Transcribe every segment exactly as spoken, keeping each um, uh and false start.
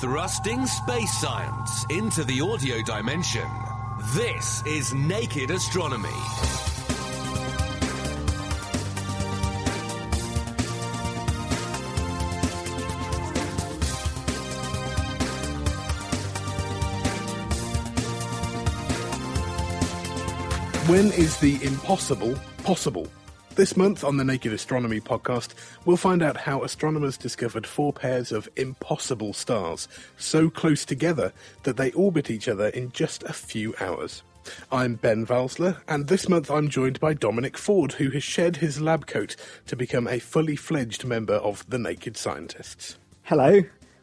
Thrusting space science into the audio dimension. This is Naked Astronomy. When is the impossible possible? This month on the Naked Astronomy podcast, we'll find out how astronomers discovered four pairs of impossible stars, so close together that they orbit each other in just a few hours. I'm Ben Valsler, and this month I'm joined by Dominic Ford, who has shed his lab coat to become a fully fledged member of the Naked Scientists. Hello.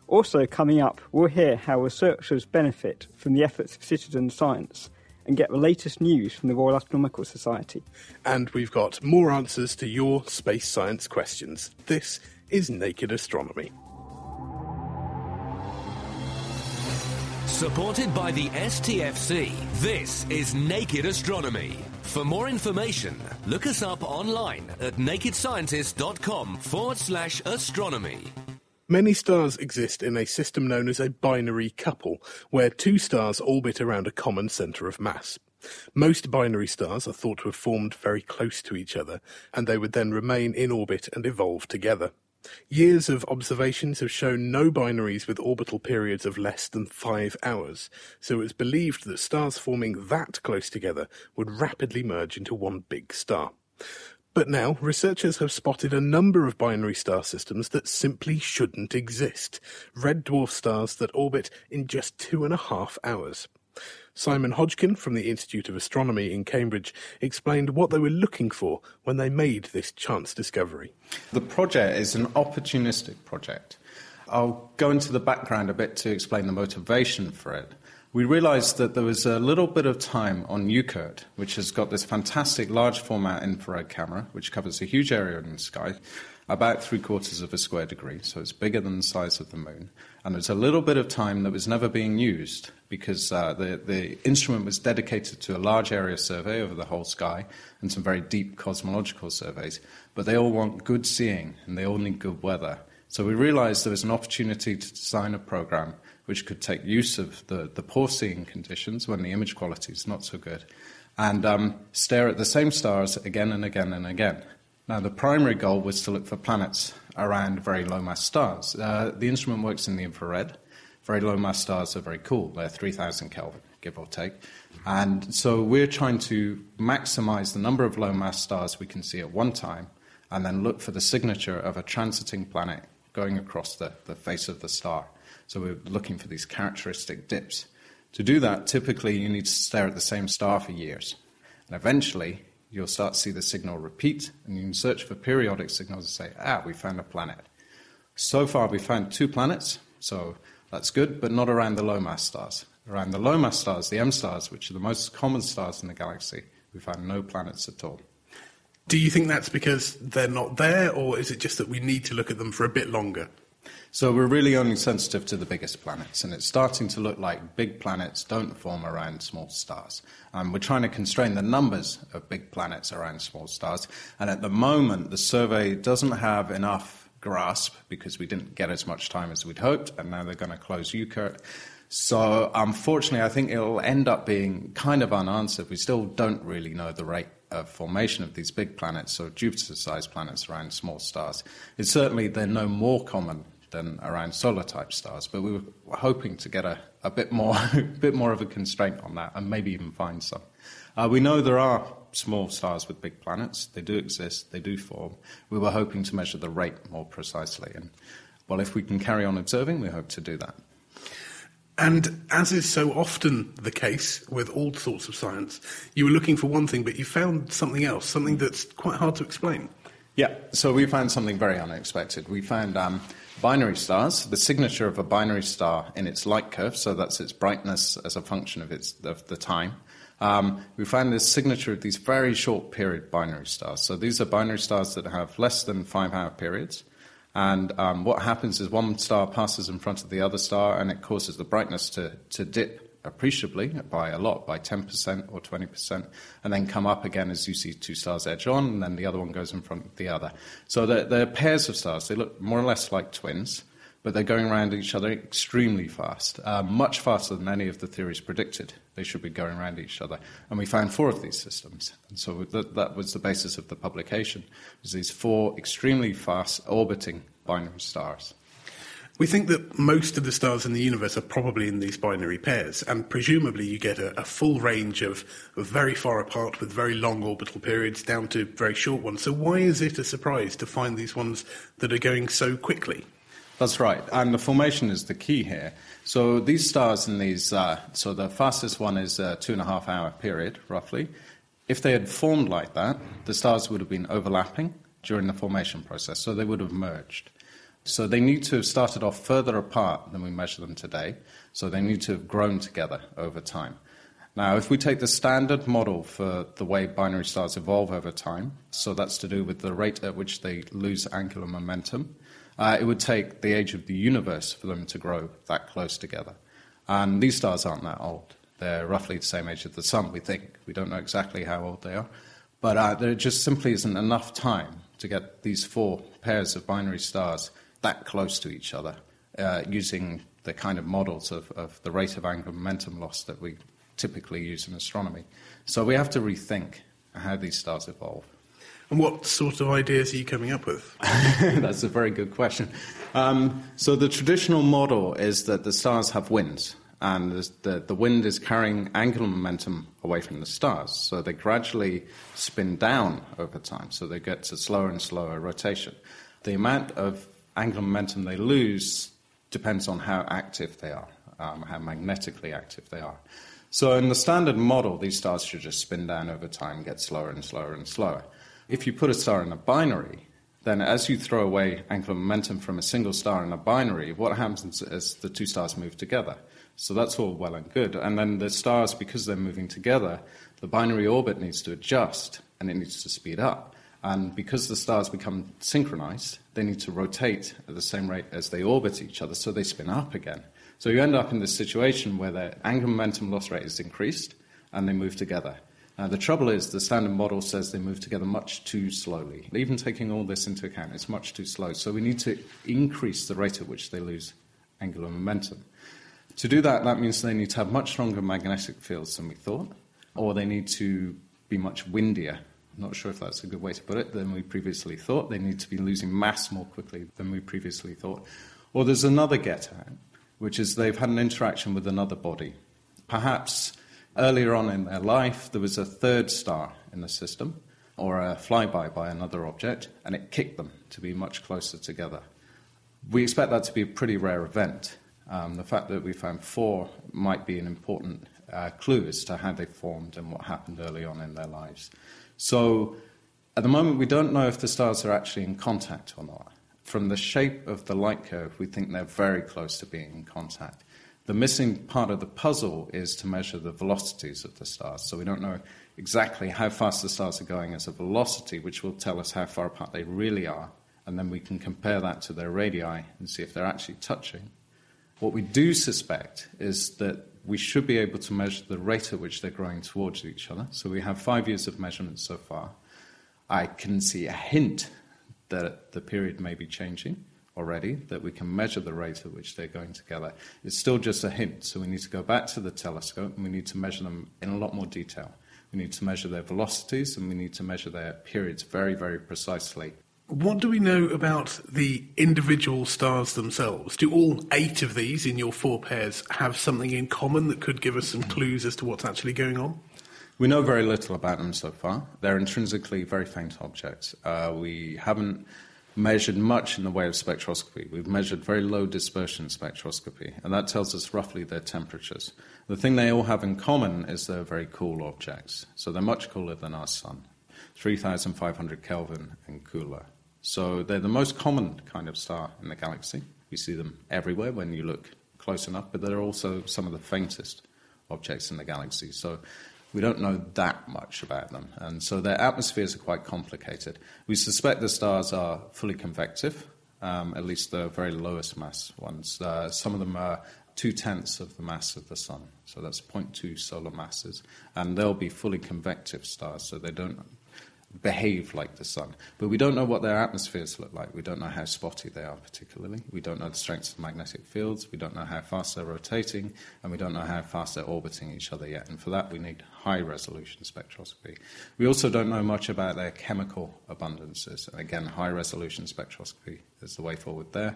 Also coming up, we'll hear how researchers benefit from the efforts of citizen science and get the latest news from the Royal Astronomical Society. And we've got more answers to your space science questions. This is Naked Astronomy. Supported by the S T F C, this is Naked Astronomy. For more information, look us up online at nakedscientist.com forward slash astronomy. Many stars exist in a system known as a binary couple, where two stars orbit around a common centre of mass. Most binary stars are thought to have formed very close to each other, and they would then remain in orbit and evolve together. Years of observations have shown no binaries with orbital periods of less than five hours, so it's believed that stars forming that close together would rapidly merge into one big star. But now, researchers have spotted a number of binary star systems that simply shouldn't exist. Red dwarf stars that orbit in just two and a half hours. Simon Hodgkin from the Institute of Astronomy in Cambridge explained what they were looking for when they made this chance discovery. The project is an opportunistic project. I'll go into the background a bit to explain the motivation for it. We realized that there was a little bit of time on Euclid, which has got this fantastic large format infrared camera, which covers a huge area in the sky, about three quarters of a square degree, so it's bigger than the size of the moon. And there's a little bit of time that was never being used because uh, the, the instrument was dedicated to a large area survey over the whole sky and some very deep cosmological surveys, but they all want good seeing and they all need good weather. So we realized there was an opportunity to design a program which could take use of the, the poor seeing conditions when the image quality is not so good, and um, stare at the same stars again and again and again. Now, the primary goal was to look for planets around very low-mass stars. Uh, the instrument works in the infrared. Very low-mass stars are very cool. They're three thousand Kelvin, give or take. And so we're trying to maximize the number of low-mass stars we can see at one time and then look for the signature of a transiting planet going across the, the face of the star. So we're looking for these characteristic dips. To do that, typically you need to stare at the same star for years. And eventually you'll start to see the signal repeat, and you can search for periodic signals and say, ah, we found a planet. So far we found two planets, so that's good, but not around the low-mass stars. Around the low-mass stars, the M stars, which are the most common stars in the galaxy, we found no planets at all. Do you think that's because they're not there, or is it just that we need to look at them for a bit longer? So we're really only sensitive to the biggest planets, and it's starting to look like big planets don't form around small stars. Um, we're trying to constrain the numbers of big planets around small stars, and at the moment the survey doesn't have enough grasp because we didn't get as much time as we'd hoped, and now they're going to close Euclid. So unfortunately I think it'll end up being kind of unanswered. We still don't really know the rate of formation of these big planets, so Jupiter-sized planets around small stars. It's certainly they're no more common than around solar-type stars, but we were hoping to get a, a bit more a bit more of a constraint on that and maybe even find some. Uh, we know there are small stars with big planets. They do exist. They do form. We were hoping to measure the rate more precisely. And, well, if we can carry on observing, we hope to do that. And as is so often the case with all sorts of science, you were looking for one thing, but you found something else, something that's quite hard to explain. Yeah, so we found something very unexpected. We found um, binary stars, the signature of a binary star in its light curve, so that's its brightness as a function of its of the time. Um, we found the signature of these very short period binary stars. So these are binary stars that have less than five-hour periods. And um, what happens is one star passes in front of the other star, and it causes the brightness to, to dip appreciably by a lot, by ten percent or twenty percent, and then come up again as you see two stars edge on, and then the other one goes in front of the other. So they're, they're pairs of stars. They look more or less like twins. but they're going around each other extremely fast, uh, much faster than any of the theories predicted. They should be going around each other. And we found four of these systems. And so that, that was the basis of the publication, was these four extremely fast orbiting binary stars. We think that most of the stars in the universe are probably in these binary pairs, and presumably you get a, a full range of, of very far apart with very long orbital periods down to very short ones. So why is it a surprise to find these ones that are going so quickly? That's right, and the formation is the key here. So these stars in these, uh, so the fastest one is a two and a half hour period, roughly. If they had formed like that, the stars would have been overlapping during the formation process, so they would have merged. So they need to have started off further apart than we measure them today, so they need to have grown together over time. Now, if we take the standard model for the way binary stars evolve over time, so that's to do with the rate at which they lose angular momentum, uh, it would take the age of the universe for them to grow that close together. And these stars aren't that old. They're roughly the same age as the sun, we think. We don't know exactly how old they are, but uh, there just simply isn't enough time to get these four pairs of binary stars that close to each other, uh, using the kind of models of, of the rate of angular momentum loss that we typically use in astronomy. So we have to rethink how these stars evolve. And what sort of ideas are you coming up with? That's a very good question. Um, so the traditional model is that the stars have winds, and the, the wind is carrying angular momentum away from the stars, so they gradually spin down over time, so they get to slower and slower rotation. The amount of angular momentum they lose depends on how active they are, um, how magnetically active they are. So in the standard model, these stars should just spin down over time, get slower and slower and slower. If you put a star in a binary, then as you throw away angular momentum from a single star in a binary, what happens is the two stars move together. So that's all well and good. And then the stars, because they're moving together, the binary orbit needs to adjust and it needs to speed up. And because the stars become synchronized, they need to rotate at the same rate as they orbit each other, so they spin up again. So you end up in this situation where their angular momentum loss rate is increased and they move together. Now, the trouble is the standard model says they move together much too slowly. Even taking all this into account, it's much too slow. So we need to increase the rate at which they lose angular momentum. To do that, that means they need to have much stronger magnetic fields than we thought, or they need to be much windier. Not sure if that's a good way to put it, than we previously thought. They need to be losing mass more quickly than we previously thought. Or there's another get-out, which is they've had an interaction with another body. Perhaps earlier on in their life, there was a third star in the system, or a flyby by another object, and it kicked them to be much closer together. We expect that to be a pretty rare event. Um, the fact that we found four might be an important uh, clue as to how they formed and what happened early on in their lives. So at the moment, we don't know if the stars are actually in contact or not. From the shape of the light curve, we think they're very close to being in contact. The missing part of the puzzle is to measure the velocities of the stars. So we don't know exactly how fast the stars are going as a velocity, which will tell us how far apart they really are. And then we can compare that to their radii and see if they're actually touching. What we do suspect is that we should be able to measure the rate at which they're growing towards each other. So we have five years of measurements so far. I can see a hint that the period may be changing already, that we can measure the rate at which they're going together. It's still just a hint, so we need to go back to the telescope and we need to measure them in a lot more detail. We need to measure their velocities and we need to measure their periods very, very precisely. What do we know about the individual stars themselves? Do all eight of these in your four pairs have something in common that could give us some clues as to what's actually going on? We know very little about them so far. They're intrinsically very faint objects. Uh, we haven't measured much in the way of spectroscopy. We've measured very low dispersion spectroscopy, and that tells us roughly their temperatures. The thing they all have in common is they're very cool objects. So they're much cooler than our sun, three thousand five hundred Kelvin and cooler. So they're the most common kind of star in the galaxy. You see them everywhere when you look close enough, but they're also some of the faintest objects in the galaxy. So we don't know that much about them. And so their atmospheres are quite complicated. We suspect the stars are fully convective, um, at least the very lowest mass ones. Uh, some of them are two-tenths of the mass of the sun, so that's zero point two solar masses. And they'll be fully convective stars, so they don't behave like the sun. But we don't know what their atmospheres look like. We don't know how spotty they are particularly. We don't know the strengths of magnetic fields. We don't know how fast they're rotating. And we don't know how fast they're orbiting each other yet. And for that, we need high-resolution spectroscopy. We also don't know much about their chemical abundances. And again, high-resolution spectroscopy is the way forward there.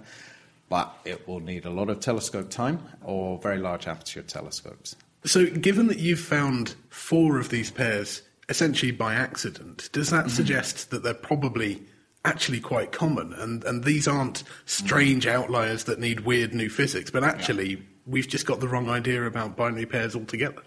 But it will need a lot of telescope time or very large aperture telescopes. So given that you've found four of these pairs essentially by accident, does that mm-hmm. suggest that they're probably actually quite common and, and these aren't strange mm-hmm. outliers that need weird new physics, but actually yeah. we've just got the wrong idea about binary pairs altogether?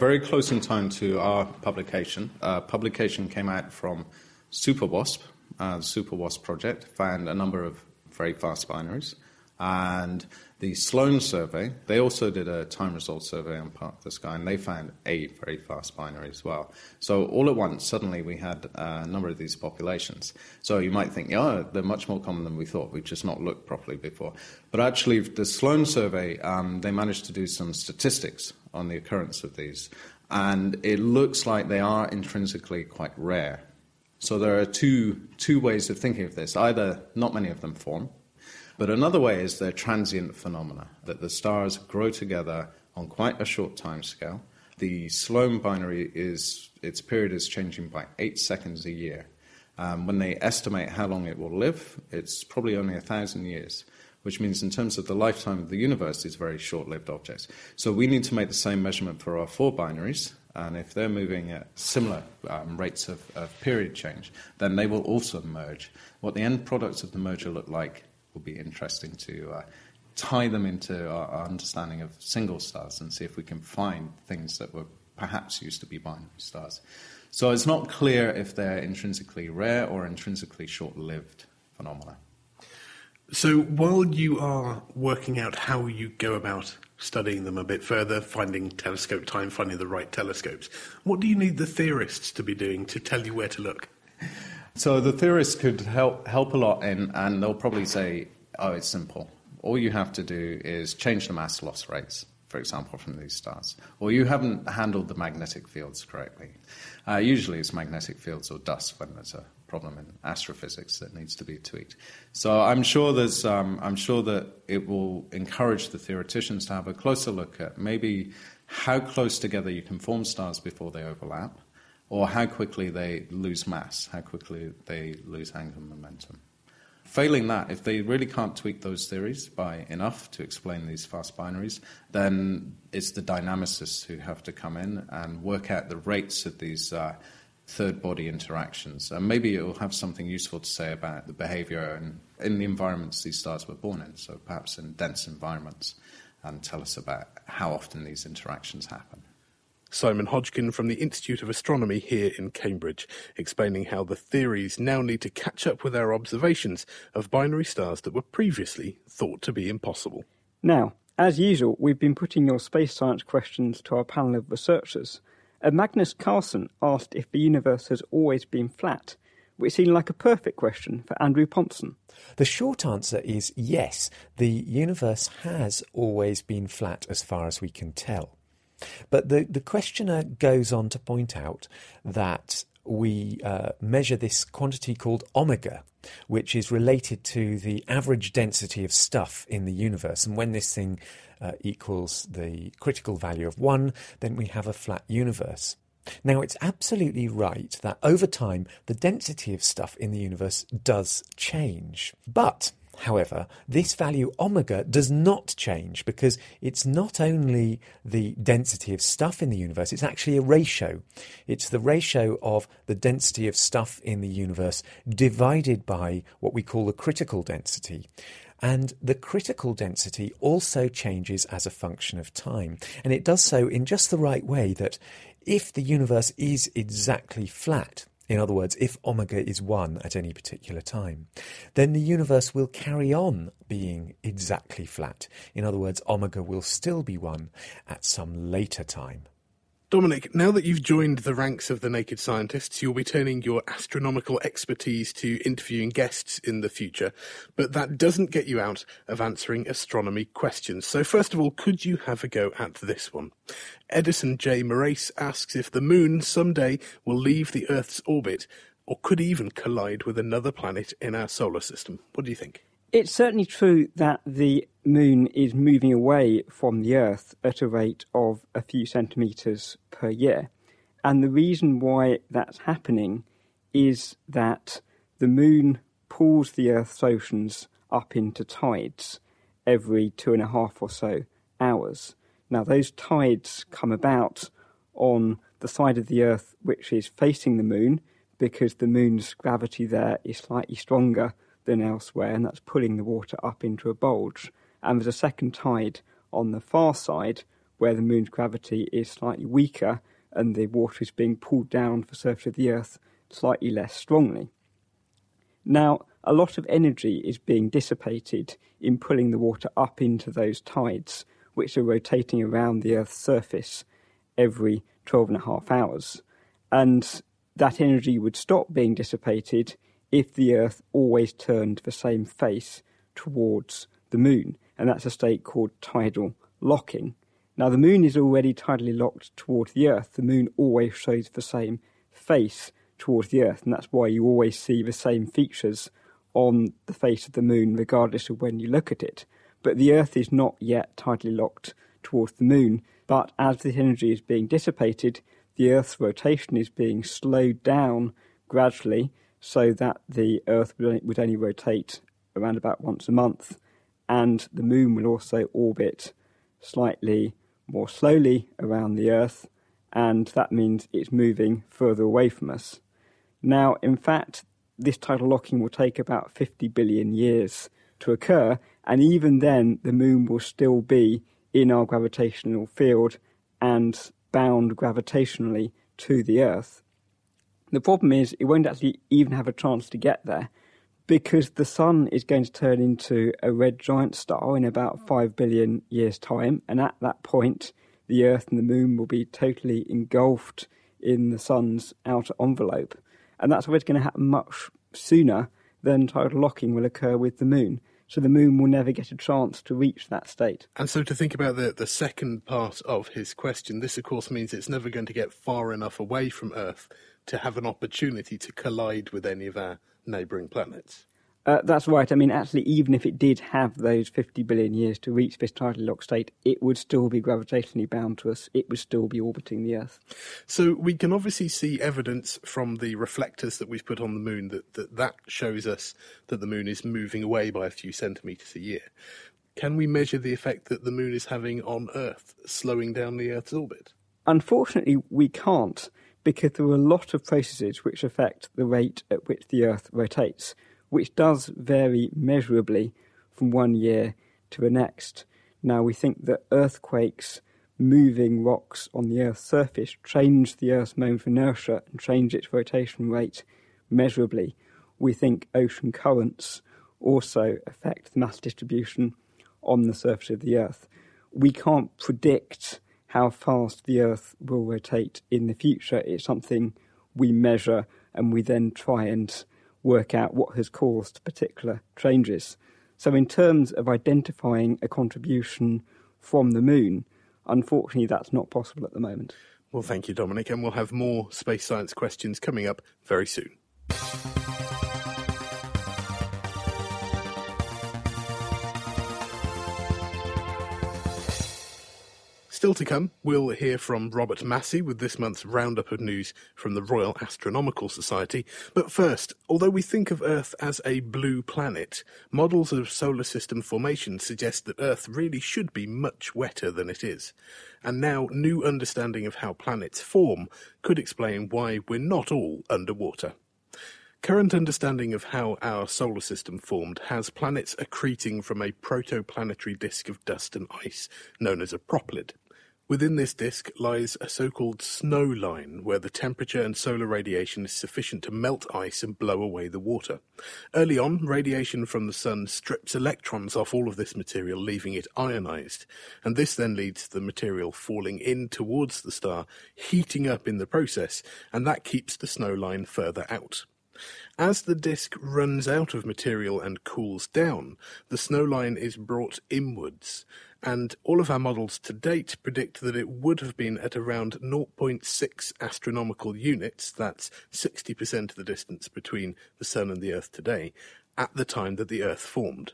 Very close in time to our publication. Uh, publication came out from SuperWASP. Uh, the SuperWASP project found a number of very fast binaries. And the Sloan survey, they also did a time resolved survey on part of the sky, and they found a very fast binary as well. So all at once, suddenly we had a number of these populations. So you might think, yeah, they're much more common than we thought. We've just not looked properly before. But actually, the Sloan survey, um, they managed to do some statistics on the occurrence of these. And it looks like they are intrinsically quite rare. So there are two two ways of thinking of this. Either not many of them form, but another way is they're transient phenomena, that the stars grow together on quite a short time scale. The Sloan binary, is its period is changing by eight seconds a year. Um, when they estimate how long it will live, it's probably only a thousand years, which means in terms of the lifetime of the universe, it's very short-lived objects. So we need to make the same measurement for our four binaries, and if they're moving at similar um, rates of, of period change, then they will also merge. What the end products of the merger look like will be interesting to uh, tie them into our, our understanding of single stars and see if we can find things that were perhaps used to be binary stars. So it's not clear if they're intrinsically rare or intrinsically short-lived phenomena. So while you are working out how you go about studying them a bit further, finding telescope time, finding the right telescopes, what do you need the theorists to be doing to tell you where to look? So the theorists could help help a lot, in, and they'll probably say, oh, it's simple. All you have to do is change the mass loss rates, for example, from these stars. Or you haven't handled the magnetic fields correctly. Uh, usually it's magnetic fields or dust when there's a problem in astrophysics that needs to be tweaked. So I'm sure there's, um, I'm sure that it will encourage the theoreticians to have a closer look at maybe how close together you can form stars before they overlap, or how quickly they lose mass, how quickly they lose angular momentum. Failing that, if they really can't tweak those theories by enough to explain these fast binaries, then it's the dynamicists who have to come in and work out the rates of these uh, third-body interactions. And maybe it will have something useful to say about the behavior in, in the environments these stars were born in, so perhaps in dense environments, and tell us about how often these interactions happen. Simon Hodgkin from the Institute of Astronomy here in Cambridge, explaining how the theories now need to catch up with our observations of binary stars that were previously thought to be impossible. Now, as usual, we've been putting your space science questions to our panel of researchers. And Magnus Carlsen asked if the universe has always been flat, which seemed like a perfect question for Andrew Pontzen. The short answer is yes, the universe has always been flat as far as we can tell. But the, the questioner goes on to point out that we uh, measure this quantity called omega, which is related to the average density of stuff in the universe. And when this thing uh, equals the critical value of one, then we have a flat universe. Now, it's absolutely right that over time, the density of stuff in the universe does change. But, however, this value omega does not change because it's not only the density of stuff in the universe, it's actually a ratio. It's the ratio of the density of stuff in the universe divided by what we call the critical density. And the critical density also changes as a function of time. And it does so in just the right way that if the universe is exactly flat, in other words, if omega is one at any particular time, then the universe will carry on being exactly flat. In other words, omega will still be one at some later time. Dominic, now that you've joined the ranks of the Naked Scientists, you'll be turning your astronomical expertise to interviewing guests in the future. But that doesn't get you out of answering astronomy questions. So first of all, could you have a go at this one? Edison J. Morace asks if the moon someday will leave the Earth's orbit, or could even collide with another planet in our solar system. What do you think? It's certainly true that the Moon is moving away from the Earth at a rate of a few centimetres per year. And the reason why that's happening is that the Moon pulls the Earth's oceans up into tides every two and a half or so hours. Now, those tides come about on the side of the Earth which is facing the Moon because the Moon's gravity there is slightly stronger than elsewhere, and that's pulling the water up into a bulge. And there's a second tide on the far side where the Moon's gravity is slightly weaker and the water is being pulled down to the surface of the Earth slightly less strongly. Now, a lot of energy is being dissipated in pulling the water up into those tides, which are rotating around the Earth's surface every twelve and a half hours. And that energy would stop being dissipated if the Earth always turned the same face towards the Moon, and that's a state called tidal locking. Now, the Moon is already tidally locked towards the Earth. The Moon always shows the same face towards the Earth, and that's why you always see the same features on the face of the Moon, regardless of when you look at it. But the Earth is not yet tidally locked towards the Moon, but as this energy is being dissipated, the Earth's rotation is being slowed down gradually, so that the Earth would only rotate around about once a month, and the Moon will also orbit slightly more slowly around the Earth, and that means it's moving further away from us. Now, in fact, this tidal locking will take about fifty billion years to occur, and even then the Moon will still be in our gravitational field and bound gravitationally to the Earth. The problem is it won't actually even have a chance to get there because the Sun is going to turn into a red giant star in about five billion years' time. And at that point, the Earth and the Moon will be totally engulfed in the Sun's outer envelope. And that's always going to happen much sooner than tidal locking will occur with the Moon. So the Moon will never get a chance to reach that state. And so to think about the, the second part of his question, this, of course, means it's never going to get far enough away from Earth to have an opportunity to collide with any of our neighbouring planets. Uh, that's right. I mean, actually, even if it did have those fifty billion years to reach this tidally locked state, it would still be gravitationally bound to us. It would still be orbiting the Earth. So we can obviously see evidence from the reflectors that we've put on the Moon that that, that shows us that the Moon is moving away by a few centimetres a year. Can we measure the effect that the Moon is having on Earth, slowing down the Earth's orbit? Unfortunately, we can't, because there are a lot of processes which affect the rate at which the Earth rotates, which does vary measurably from one year to the next. Now, we think that earthquakes moving rocks on the Earth's surface change the Earth's moment of inertia and change its rotation rate measurably. We think ocean currents also affect the mass distribution on the surface of the Earth. We can't predict how fast the Earth will rotate in the future. It's something we measure and we then try and work out what has caused particular changes. So in terms of identifying a contribution from the Moon, unfortunately that's not possible at the moment. Well, thank you, Dominic, and we'll have more space science questions coming up very soon. Still to come, we'll hear from Robert Massey with this month's roundup of news from the Royal Astronomical Society. But first, although we think of Earth as a blue planet, models of solar system formation suggest that Earth really should be much wetter than it is. And now, new understanding of how planets form could explain why we're not all underwater. Current understanding of how our solar system formed has planets accreting from a protoplanetary disk of dust and ice known as a propylid. Within this disk lies a so-called snow line, where the temperature and solar radiation is sufficient to melt ice and blow away the water. Early on, radiation from the sun strips electrons off all of this material, leaving it ionized, and this then leads to the material falling in towards the star, heating up in the process, and that keeps the snow line further out. As the disk runs out of material and cools down, the snow line is brought inwards, and all of our models to date predict that it would have been at around zero point six astronomical units, that's sixty percent of the distance between the Sun and the Earth today, at the time that the Earth formed.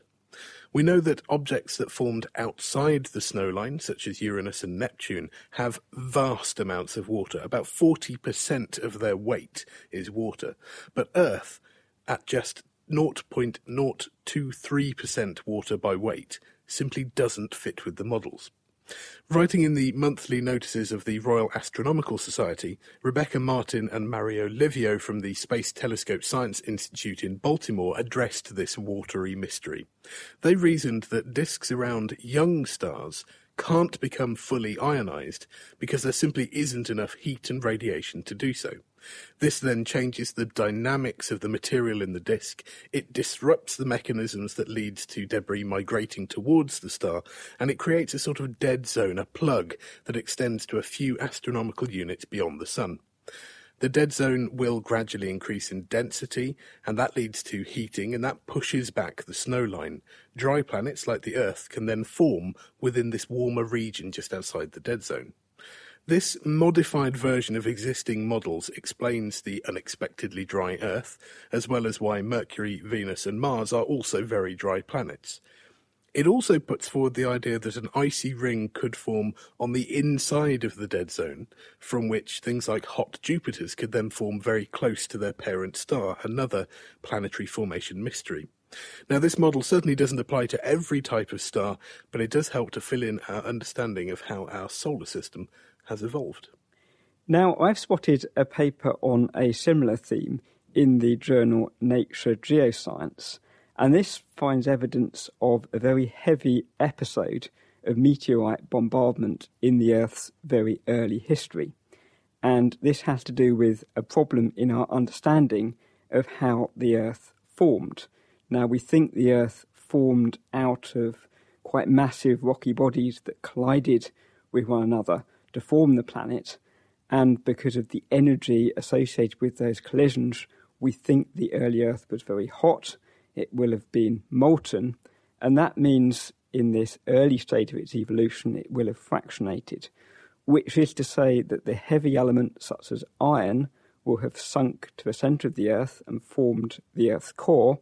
We know that objects that formed outside the snow line, such as Uranus and Neptune, have vast amounts of water. About forty percent of their weight is water. But Earth, at just zero point zero two three percent water by weight, simply doesn't fit with the models. Writing in the monthly notices of the Royal Astronomical Society, Rebecca Martin and Mario Livio from the Space Telescope Science Institute in Baltimore addressed this watery mystery. They reasoned that disks around young stars can't become fully ionised because there simply isn't enough heat and radiation to do so. This then changes the dynamics of the material in the disk, it disrupts the mechanisms that leads to debris migrating towards the star, and it creates a sort of dead zone, a plug, that extends to a few astronomical units beyond the Sun. The dead zone will gradually increase in density, and that leads to heating, and that pushes back the snow line. Dry planets like the Earth can then form within this warmer region just outside the dead zone. This modified version of existing models explains the unexpectedly dry Earth, as well as why Mercury, Venus and Mars are also very dry planets. It also puts forward the idea that an icy ring could form on the inside of the dead zone, from which things like hot Jupiters could then form very close to their parent star, another planetary formation mystery. Now, this model certainly doesn't apply to every type of star, but it does help to fill in our understanding of how our solar system has evolved. Now, I've spotted a paper on a similar theme in the journal Nature Geoscience, and this finds evidence of a very heavy episode of meteorite bombardment in the Earth's very early history. And this has to do with a problem in our understanding of how the Earth formed. Now, we think the Earth formed out of quite massive rocky bodies that collided with one another to form the planet, and because of the energy associated with those collisions, we think the early Earth was very hot, it will have been molten, and that means in this early state of its evolution it will have fractionated, which is to say that the heavy elements such as iron will have sunk to the centre of the Earth and formed the Earth's core.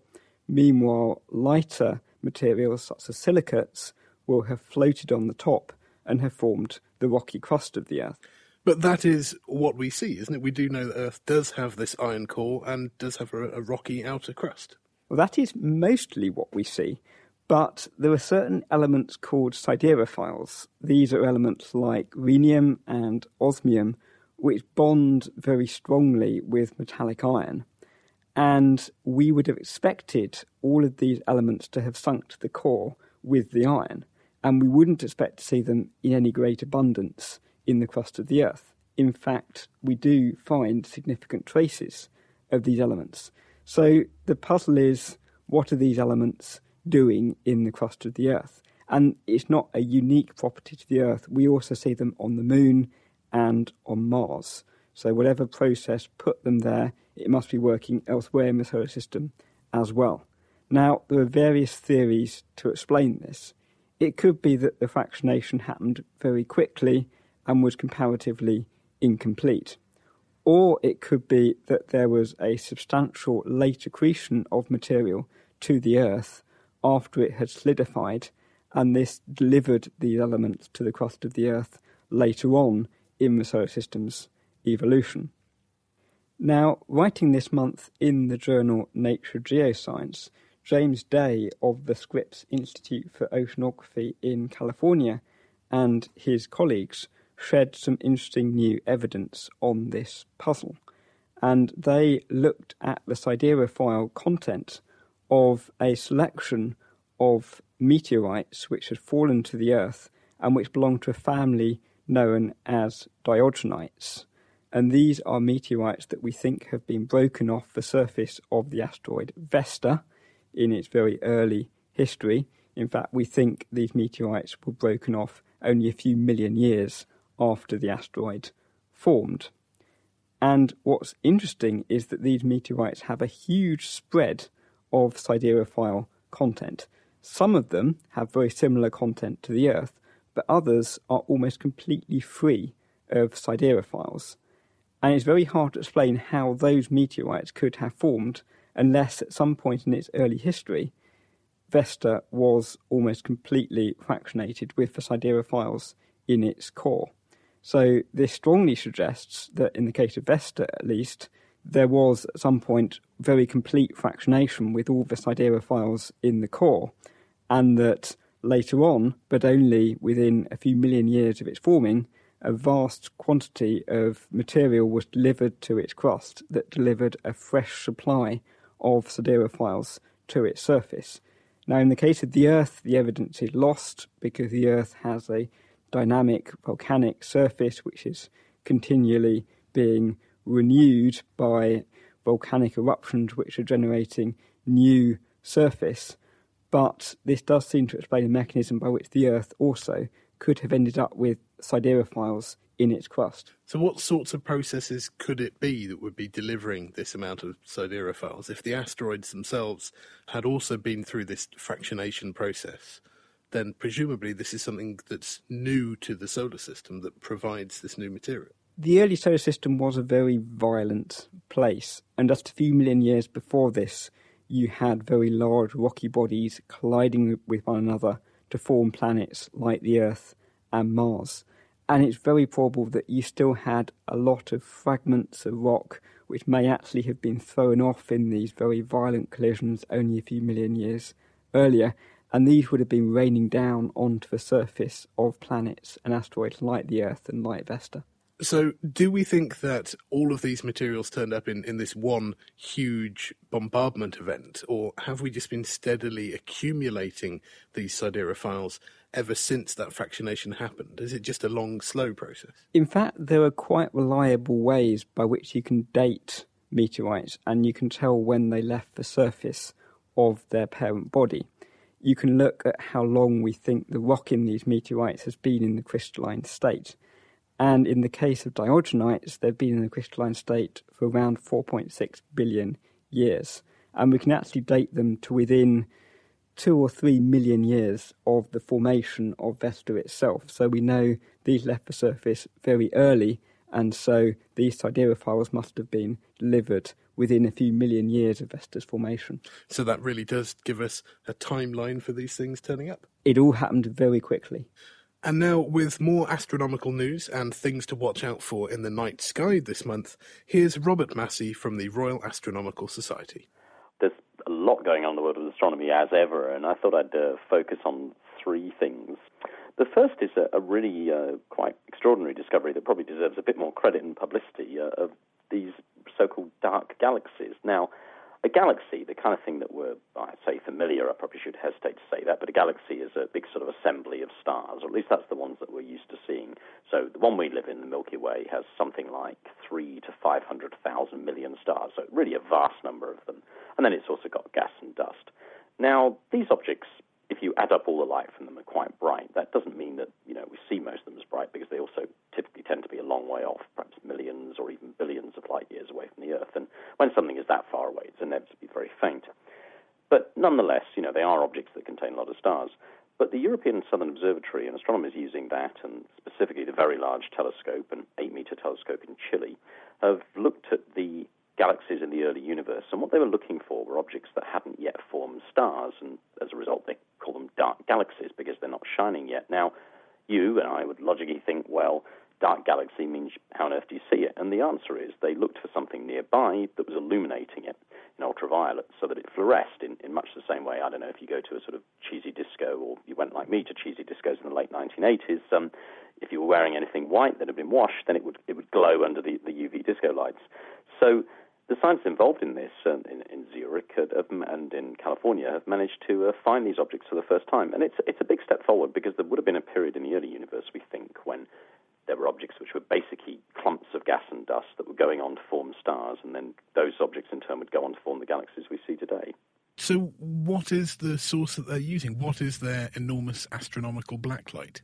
Meanwhile, lighter materials such as silicates will have floated on the top and have formed the rocky crust of the Earth. But that is what we see, isn't it? We do know that Earth does have this iron core and does have a, a rocky outer crust. Well, that is mostly what we see, but there are certain elements called siderophiles. These are elements like rhenium and osmium, which bond very strongly with metallic iron. And we would have expected all of these elements to have sunk to the core with the iron, and we wouldn't expect to see them in any great abundance in the crust of the Earth. In fact, we do find significant traces of these elements. So the puzzle is, what are these elements doing in the crust of the Earth? And it's not a unique property to the Earth. We also see them on the Moon and on Mars. So whatever process put them there, it must be working elsewhere in the solar system as well. Now, there are various theories to explain this. It could be that the fractionation happened very quickly and was comparatively incomplete. Or it could be that there was a substantial late accretion of material to the Earth after it had solidified, and this delivered these elements to the crust of the Earth later on in the solar system's evolution. Now, writing this month in the journal Nature Geoscience, James Day of the Scripps Institute for Oceanography in California and his colleagues shed some interesting new evidence on this puzzle. And they looked at the siderophile content of a selection of meteorites which had fallen to the Earth and which belonged to a family known as diogenites. And these are meteorites that we think have been broken off the surface of the asteroid Vesta in its very early history. In fact, we think these meteorites were broken off only a few million years after the asteroid formed. And what's interesting is that these meteorites have a huge spread of siderophile content. Some of them have very similar content to the Earth, but others are almost completely free of siderophiles. And it's very hard to explain how those meteorites could have formed unless at some point in its early history, Vesta was almost completely fractionated with the siderophiles in its core. So this strongly suggests that in the case of Vesta, at least, there was at some point very complete fractionation with all the siderophiles in the core, and that later on, but only within a few million years of its forming, a vast quantity of material was delivered to its crust that delivered a fresh supply of siderophiles to its surface. Now, in the case of the Earth, the evidence is lost because the Earth has a dynamic volcanic surface which is continually being renewed by volcanic eruptions which are generating new surface. But this does seem to explain a mechanism by which the Earth also could have ended up with siderophiles in its crust. So what sorts of processes could it be that would be delivering this amount of siderophiles if the asteroids themselves had also been through this fractionation process? Then presumably this is something that's new to the solar system that provides this new material. The early solar system was a very violent place, and just a few million years before this, you had very large rocky bodies colliding with one another to form planets like the Earth and Mars. And it's very probable that you still had a lot of fragments of rock which may actually have been thrown off in these very violent collisions only a few million years earlier. And these would have been raining down onto the surface of planets and asteroids like the Earth and like Vesta. So do we think that all of these materials turned up in, in this one huge bombardment event, or have we just been steadily accumulating these siderophiles ever since that fractionation happened? Is it just a long, slow process? In fact, there are quite reliable ways by which you can date meteorites and you can tell when they left the surface of their parent body. You can look at how long we think the rock in these meteorites has been in the crystalline state. And in the case of diorganites, they've been in the crystalline state for around four point six billion years. And we can actually date them to within two or three million years of the formation of Vesta itself. So we know these left the surface very early, and so these siderophiles must have been delivered within a few million years of Vesta's formation. So that really does give us a timeline for these things turning up. It all happened very quickly. And now, with more astronomical news and things to watch out for in the night sky this month, here's Robert Massey from the Royal Astronomical Society. There's a lot going on in the world of astronomy as ever, and I thought I'd uh, focus on three things. The first is a, a really uh, quite extraordinary discovery that probably deserves a bit more credit and publicity uh, of these so-called dark galaxies. Now, a galaxy, the kind of thing that we're, I'd say, familiar, I probably should hesitate to say that, but a galaxy is a big sort of assembly of stars, or at least that's the ones that we're used to seeing. So the one we live in, the Milky Way, has something like three to five hundred thousand million stars, so really a vast number of them. And then it's also got gas and dust. Now, these objects, if you add up all the light from them, are quite bright. That doesn't mean that, you know, we see most of them as bright, because they also typically tend to be a long way off, perhaps millions or even billions of light years away from the Earth. And when something is that far away, it's inevitably very faint. But nonetheless, you know, they are objects that contain a lot of stars. But the European Southern Observatory, and astronomers using that, and specifically the Very Large Telescope, an eight-meter telescope in Chile, have looked at the galaxies in the early universe, and what they were looking for were objects that hadn't yet formed stars, and as a result they call them dark galaxies because they're not shining yet. Now, you and I would logically think, well, dark galaxy means how on earth do you see it? And the answer is they looked for something nearby that was illuminating it in ultraviolet so that it fluoresced in, in much the same way. I don't know if you go to a sort of cheesy disco, or you went like me to cheesy discos in the late nineteen eighties, um, if you were wearing anything white that had been washed, then it would it would glow under the, the U V disco lights. So the scientists involved in this, uh, in, in Zurich uh, and in California, have managed to uh, find these objects for the first time. And it's it's a big step forward, because there would have been a period in the early universe, we think, when there were objects which were basically clumps of gas and dust that were going on to form stars, and then those objects in turn would go on to form the galaxies we see today. So what is the source that they're using? What is their enormous astronomical blacklight?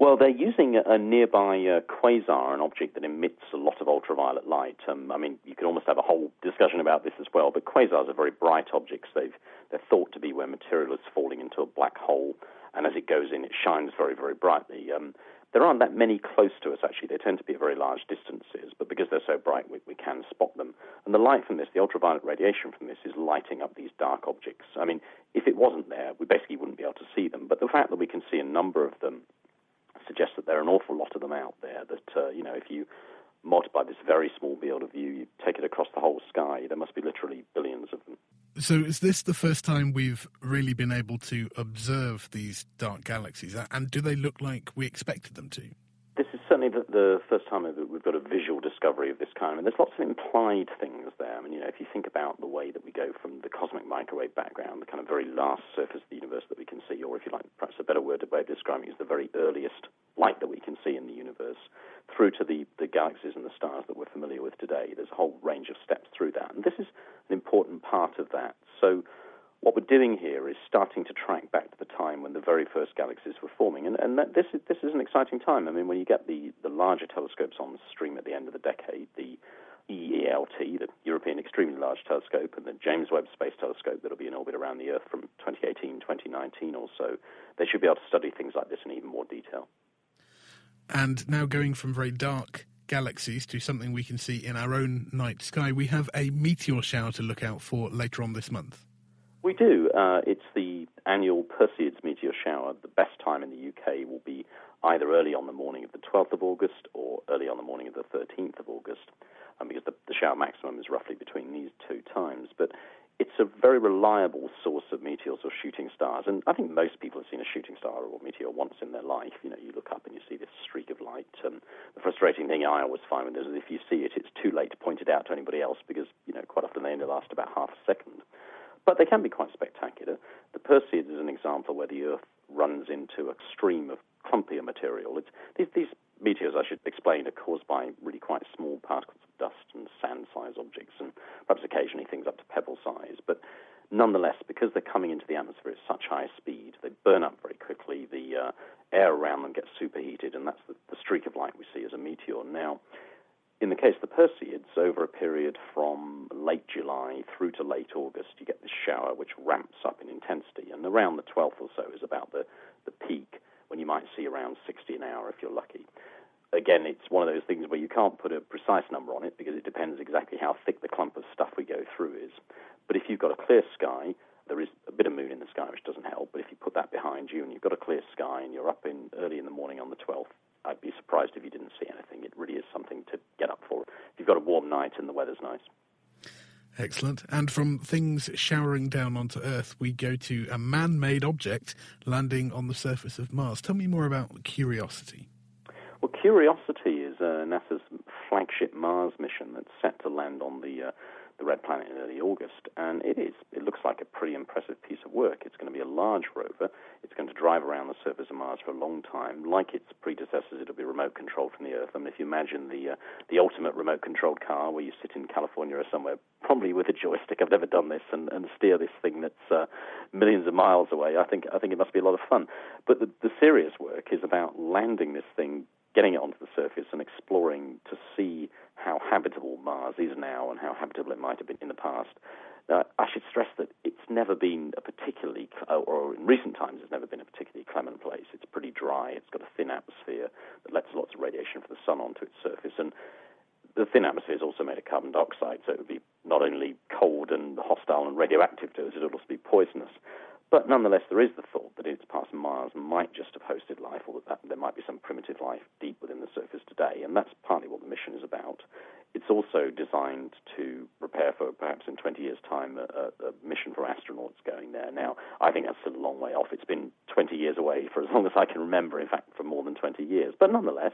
Well, they're using a nearby uh, quasar, an object that emits a lot of ultraviolet light. Um, I mean, you could almost have a whole discussion about this as well, but quasars are very bright objects. They've, they're thought to be where material is falling into a black hole, and as it goes in, it shines very, very brightly. Um, there aren't that many close to us, actually. They tend to be at very large distances, but because they're so bright, we, we can spot them. And the light from this, the ultraviolet radiation from this, is lighting up these dark objects. I mean, if it wasn't there, we basically wouldn't be able to see them, but the fact that we can see a number of them suggests that there are an awful lot of them out there, that, uh, you know, if you multiply this very small field of view, you take it across the whole sky, there must be literally billions of them. So is this the first time we've really been able to observe these dark galaxies? And do they look like we expected them to? This is certainly the, the first time that we've got a visual discovery of this kind. And there's lots of implied things there. I mean, you know, if you think about the way that we go from the cosmic microwave background, the kind of very last surface of the universe that we can see, or if you like, perhaps a better word, a way of describing it is the very earliest light that we can see in the universe, through to the, the galaxies and the stars that we're familiar with today. There's a whole range of steps through that. And this is an important part of that. So what we're doing here is starting to track back to the time when the very first galaxies were forming. And, and that, this, is, this is an exciting time. I mean, when you get the, the larger telescopes on stream at the end of the decade, the E E L T, the European Extremely Large Telescope, and the James Webb Space Telescope that will be in orbit around the Earth from twenty eighteen, twenty nineteen or so, they should be able to study things like this in even more detail. And now going from very dark galaxies to something we can see in our own night sky, we have a meteor shower to look out for later on this month. We do. Uh, it's the annual Perseids meteor shower. The best time in the U K will be either early on the morning of the twelfth of August or early on the morning of the thirteenth of August, um, because the, the shower maximum is roughly between these two times. But it's a very reliable source of meteors or shooting stars. And I think most people have seen a shooting star or meteor once in their life. You know, you look up and you see this streak of light. Um, the frustrating thing I always find with this is if you see it, it's too late to point it out to anybody else because, you know, quite often they only last about half a second. But they can be quite spectacular. The Perseids is an example where the Earth runs into a stream of clumpier material. It's, these, these meteors, I should explain, are caused by really quite small particles of dust and sand-sized objects and perhaps occasionally things up to pebble size. But nonetheless, because they're coming into the atmosphere at such high speed, they burn up very quickly. The uh, air around them gets superheated, and that's the, the streak of light we see as a meteor. Now, in the case of the Perseids, over a period from late July through to late August, you get this shower which ramps up in intensity. And around the twelfth or so is about the, the peak, when you might see around sixty an hour if you're lucky. Again, it's one of those things where you can't put a precise number on it because it depends exactly how thick the clump of stuff we go through is. But if you've got a clear sky, there is a bit of moon in the sky which doesn't help, but if you put that behind you and you've got a clear sky and you're up in early in the morning on the twelfth, I'd be surprised if you didn't see anything. It really is something to get up for. If you've got a warm night and the weather's nice. Excellent. And from things showering down onto Earth, we go to a man-made object landing on the surface of Mars. Tell me more about Curiosity. Well, Curiosity is uh, NASA's flagship Mars mission that's set to land on the uh, the red planet in early August, and it is. It looks like a pretty impressive piece of work. It's going to be a large rover. It's going to drive around the surface of Mars for a long time. Like its predecessors, it'll be remote-controlled from the Earth. I mean, if you imagine the uh, the ultimate remote-controlled car where you sit in California or somewhere, probably with a joystick, I've never done this, and, and steer this thing that's uh, millions of miles away, I think I think it must be a lot of fun. But the, the serious work is about landing this thing, getting it onto the surface and exploring to see how habitable Mars is now and how habitable it might have been in the past. Now, I should stress that it's never been a particularly, or in recent times, it's never been a particularly clement place. It's pretty dry. It's got a thin atmosphere that lets lots of radiation from the sun onto its surface. And the thin atmosphere is also made of carbon dioxide, so it would be not only cold and hostile and radioactive to us, it would also be poisonous. But nonetheless, there is the thought that its past Mars might just have hosted life, or that there might be some primitive life deep within the surface today, and that's partly what the mission is about. It's also designed to prepare for, perhaps in twenty years' time, a, a mission for astronauts going there. Now, I think that's still a long way off. It's been twenty years away for as long as I can remember, in fact, for more than twenty years. But nonetheless,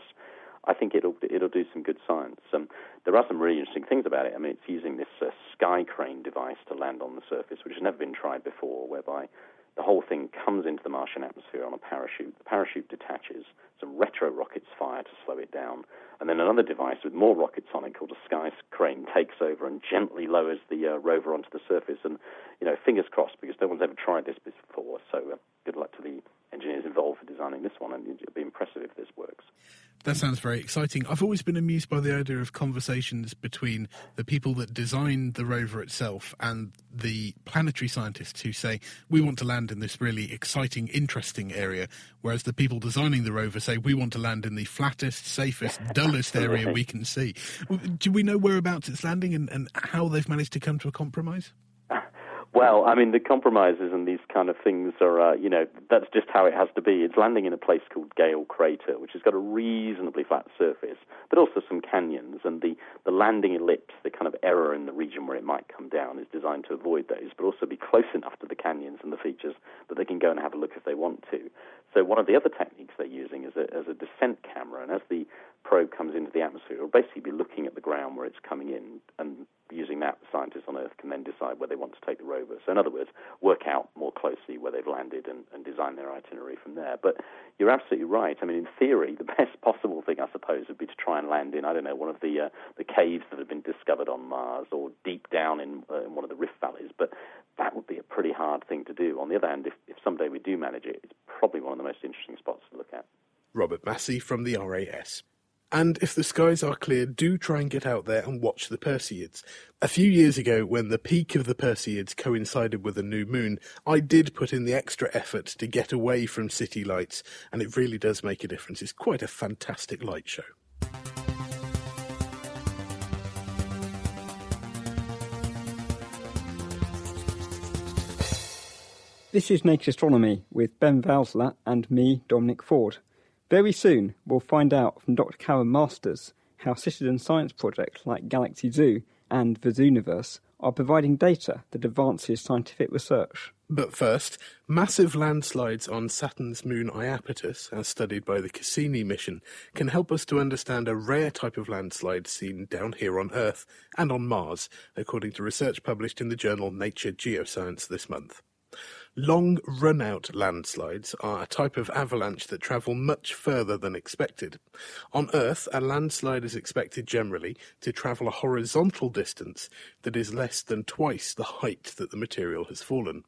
I think it'll it'll do some good science. Um, there are some really interesting things about it. I mean, it's using this uh, sky crane device to land on the surface, which has never been tried before, whereby the whole thing comes into the Martian atmosphere on a parachute. The parachute detaches, some retro rockets fire to slow it down, and then another device with more rockets on it called a sky crane takes over and gently lowers the uh, rover onto the surface. And, you know, fingers crossed, because no one's ever tried this before, so uh, good luck to the engineers involved for designing this one, and it'll be impressive if this That sounds very exciting. I've always been amused by the idea of conversations between the people that design the rover itself and the planetary scientists who say, we want to land in this really exciting, interesting area, whereas the people designing the rover say, we want to land in the flattest, safest, dullest area we can see. Do we know whereabouts it's landing and, and how they've managed to come to a compromise? Well, I mean, the compromises and these kind of things are, uh, you know, that's just how it has to be. It's landing in a place called Gale Crater, which has got a reasonably flat surface, but also some canyons. And the, the landing ellipse, the kind of error in the region where it might come down, is designed to avoid those, but also be close enough to the canyons and the features that they can go and have a look if they want to. So one of the other techniques they're using is a, as a descent camera. And as the probe comes into the atmosphere, it'll basically be looking at the ground where it's coming in, and using that, scientists on Earth can then decide where they want to take the rover. So in other words, work out more closely where they've landed and, and design their itinerary from there. But you're absolutely right. I mean, in theory, the best possible thing, I suppose, would be to try and land in, I don't know, one of the uh, the caves that have been discovered on Mars, or deep down in, uh, in one of the rift valleys. But that would be a pretty hard thing to do. On the other hand, if, if someday we do manage it, it's probably one of the most interesting spots to look at. Robert Massey from the R A S. And if the skies are clear, do try and get out there and watch the Perseids. A few years ago, when the peak of the Perseids coincided with a new moon, I did put in the extra effort to get away from city lights, and it really does make a difference. It's quite a fantastic light show. This is Naked Astronomy with Ben Valsler and me, Dominic Ford. Very soon, we'll find out from Doctor Karen Masters how citizen science projects like Galaxy Zoo and the Zooniverse are providing data that advances scientific research. But first, massive landslides on Saturn's moon Iapetus, as studied by the Cassini mission, can help us to understand a rare type of landslide seen down here on Earth and on Mars, according to research published in the journal Nature Geoscience this month. Long run-out landslides are a type of avalanche that travel much further than expected. On Earth, a landslide is expected generally to travel a horizontal distance that is less than twice the height that the material has fallen.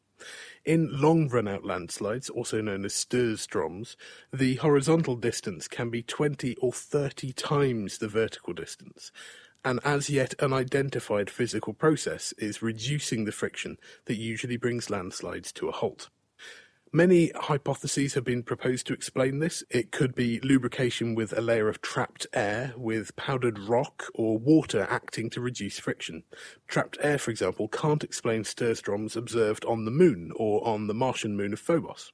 In long run-out landslides, also known as stir-stroms, the horizontal distance can be twenty or thirty times the vertical distance. An as-yet unidentified physical process is reducing the friction that usually brings landslides to a halt. Many hypotheses have been proposed to explain this. It could be lubrication with a layer of trapped air, with powdered rock or water acting to reduce friction. Trapped air, for example, can't explain stir-stroms observed on the moon or on the Martian moon of Phobos.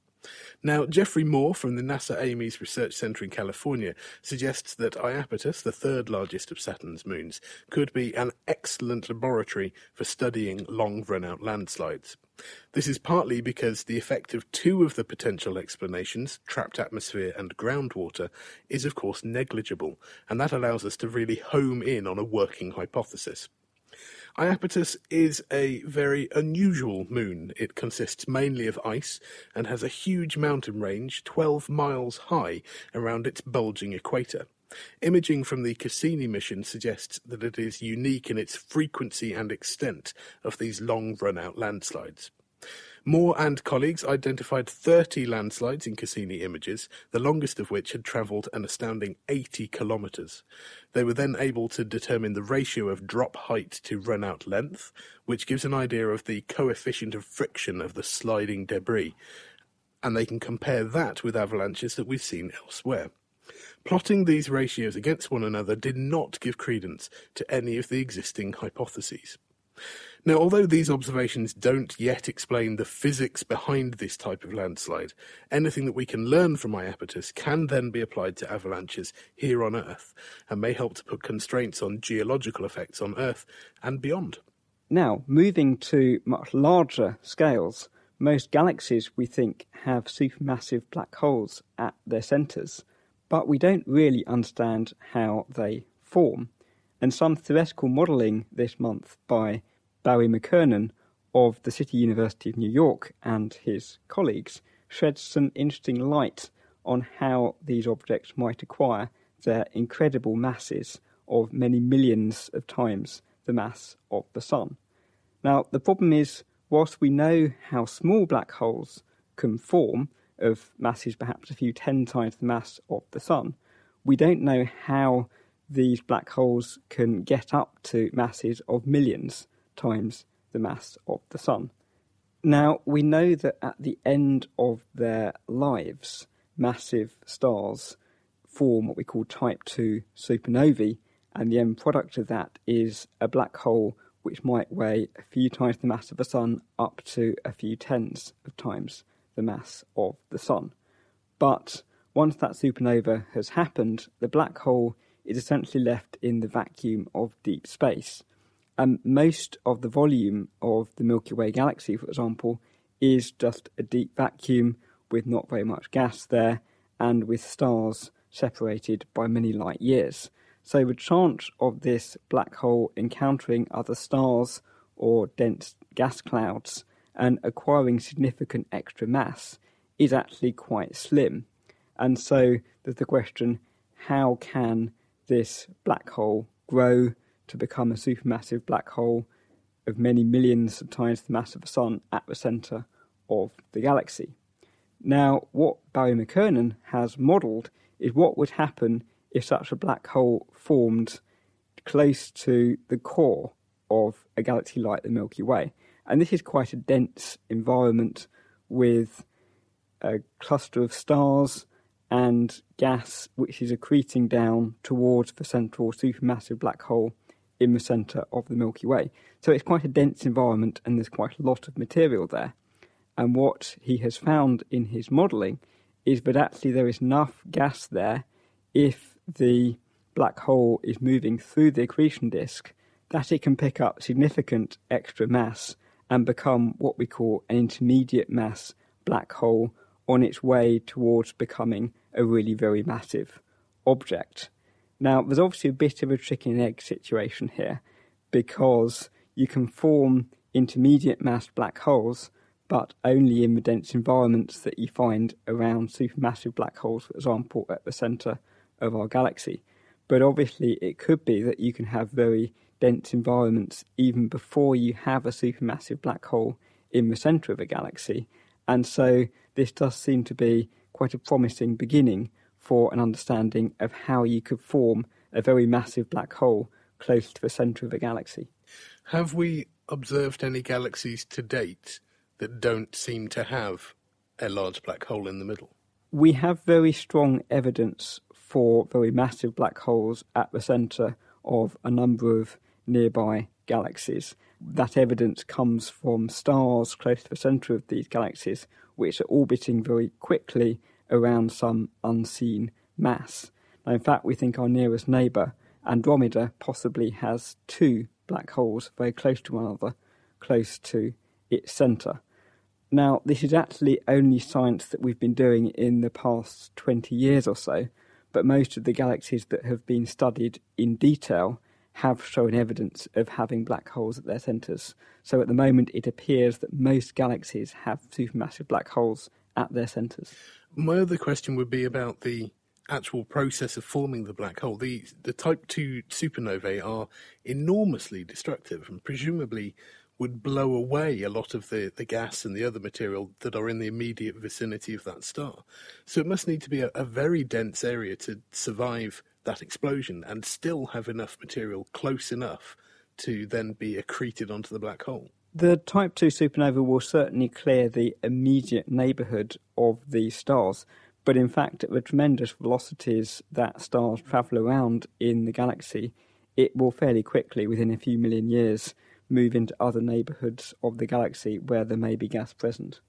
Now, Jeffrey Moore from the NASA Ames Research Center in California suggests that Iapetus, the third largest of Saturn's moons, could be an excellent laboratory for studying long run-out landslides. This is partly because the effect of two of the potential explanations, trapped atmosphere and groundwater, is of course negligible, and that allows us to really home in on a working hypothesis. Iapetus is a very unusual moon. It consists mainly of ice and has a huge mountain range twelve miles high around its bulging equator. Imaging from the Cassini mission suggests that it is unique in its frequency and extent of these long run-out landslides. Moore and colleagues identified thirty landslides in Cassini images, the longest of which had travelled an astounding eighty kilometres. They were then able to determine the ratio of drop height to run-out length, which gives an idea of the coefficient of friction of the sliding debris, and they can compare that with avalanches that we've seen elsewhere. Plotting these ratios against one another did not give credence to any of the existing hypotheses. Now, although these observations don't yet explain the physics behind this type of landslide, anything that we can learn from Iapetus can then be applied to avalanches here on Earth and may help to put constraints on geological effects on Earth and beyond. Now, moving to much larger scales, most galaxies, we think, have supermassive black holes at their centres, but we don't really understand how they form. And some theoretical modelling this month by Barry McKernan of the City University of New York and his colleagues sheds some interesting light on how these objects might acquire their incredible masses of many millions of times the mass of the Sun. Now, the problem is, whilst we know how small black holes can form, of masses perhaps a few ten times the mass of the Sun, we don't know how these black holes can get up to masses of millions times the mass of the sun. Now, we know that at the end of their lives, massive stars form what we call type two supernovae, and the end product of that is a black hole which might weigh a few times the mass of the sun up to a few tens of times the mass of the sun. But once that supernova has happened, the black hole is essentially left in the vacuum of deep space. And most of the volume of the Milky Way galaxy, for example, is just a deep vacuum with not very much gas there and with stars separated by many light years. So the chance of this black hole encountering other stars or dense gas clouds and acquiring significant extra mass is actually quite slim. And so there's the question, how can this black hole grow to become a supermassive black hole of many millions of times the mass of the sun at the centre of the galaxy? Now, what Barry McKernan has modelled is what would happen if such a black hole formed close to the core of a galaxy like the Milky Way. And this is quite a dense environment with a cluster of stars and gas which is accreting down towards the central supermassive black hole in the centre of the Milky Way. So it's quite a dense environment and there's quite a lot of material there. And what he has found in his modelling is that actually there is enough gas there, if the black hole is moving through the accretion disk, that it can pick up significant extra mass and become what we call an intermediate mass black hole on its way towards becoming a really very massive object. Now, there's obviously a bit of a chicken and egg situation here because you can form intermediate mass black holes but only in the dense environments that you find around supermassive black holes, for example, at the centre of our galaxy. But obviously it could be that you can have very dense environments even before you have a supermassive black hole in the centre of a galaxy. And so this does seem to be quite a promising beginning for an understanding of how you could form a very massive black hole close to the centre of a galaxy. Have we observed any galaxies to date that don't seem to have a large black hole in the middle? We have very strong evidence for very massive black holes at the centre of a number of nearby galaxies. That evidence comes from stars close to the centre of these galaxies, which are orbiting very quickly around some unseen mass. Now, in fact, we think our nearest neighbour, Andromeda, possibly has two black holes very close to one another, close to its centre. Now, this is actually only science that we've been doing in the past twenty years or so, but most of the galaxies that have been studied in detail have shown evidence of having black holes at their centres. So at the moment, it appears that most galaxies have supermassive black holes at their centres. My other question would be about the actual process of forming the black hole. The, the type two supernovae are enormously destructive and presumably would blow away a lot of the, the gas and the other material that are in the immediate vicinity of that star. So it must need to be a, a very dense area to survive that explosion and still have enough material close enough to then be accreted onto the black hole. The type two supernova will certainly clear the immediate neighbourhood of these stars, but in fact at the tremendous velocities that stars travel around in the galaxy, it will fairly quickly, within a few million years, move into other neighbourhoods of the galaxy where there may be gas present.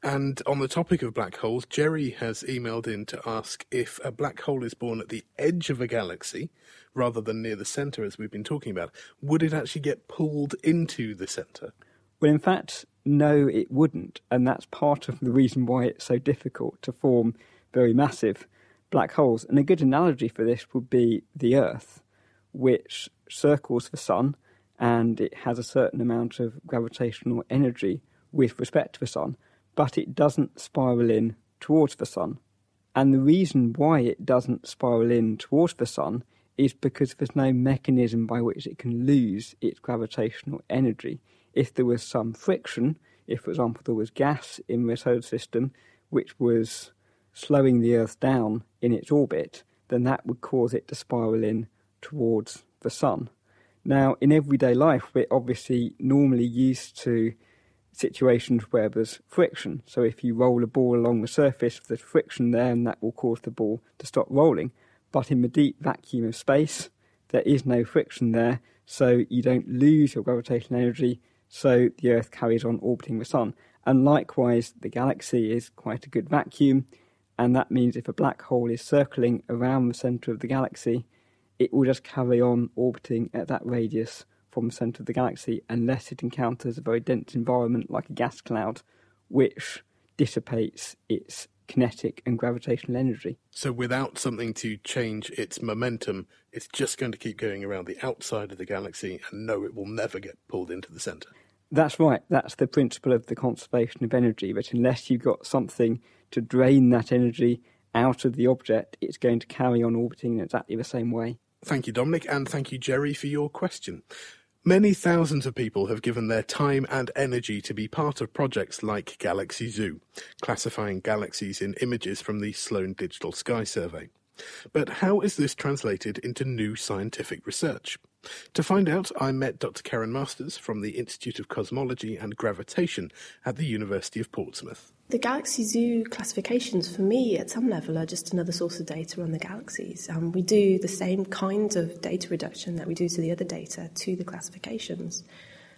And on the topic of black holes, Jerry has emailed in to ask if a black hole is born at the edge of a galaxy, rather than near the centre, as we've been talking about, would it actually get pulled into the centre? Well, in fact, no, it wouldn't, and that's part of the reason why it's so difficult to form very massive black holes. And a good analogy for this would be the Earth, which circles the sun, and it has a certain amount of gravitational energy with respect to the sun, but it doesn't spiral in towards the sun. And the reason why it doesn't spiral in towards the sun is because there's no mechanism by which it can lose its gravitational energy. If there was some friction, if, for example, there was gas in the solar system which was slowing the Earth down in its orbit, then that would cause it to spiral in towards the sun. Now, in everyday life, we're obviously normally used to situations where there's friction. So if you roll a ball along the surface, there's friction there, and that will cause the ball to stop rolling. But in the deep vacuum of space, there is no friction there, so you don't lose your gravitational energy, so the Earth carries on orbiting the sun. And likewise, the galaxy is quite a good vacuum, and that means if a black hole is circling around the centre of the galaxy, it will just carry on orbiting at that radius from the centre of the galaxy unless it encounters a very dense environment like a gas cloud, which dissipates its kinetic and gravitational energy. So without something to change its momentum, it's just going to keep going around the outside of the galaxy, and no, it will never get pulled into the centre. That's right. That's the principle of the conservation of energy, but unless you've got something to drain that energy out of the object, it's going to carry on orbiting in exactly the same way. Thank you, Dominic, and thank you, Jerry, for your question. Many thousands of people have given their time and energy to be part of projects like Galaxy Zoo, classifying galaxies in images from the Sloan Digital Sky Survey. But how is this translated into new scientific research? To find out, I met Doctor Karen Masters from the Institute of Cosmology and Gravitation at the University of Portsmouth. The Galaxy Zoo classifications, for me, at some level, are just another source of data on the galaxies. Um, we do the same kind of data reduction that we do to the other data to the classifications.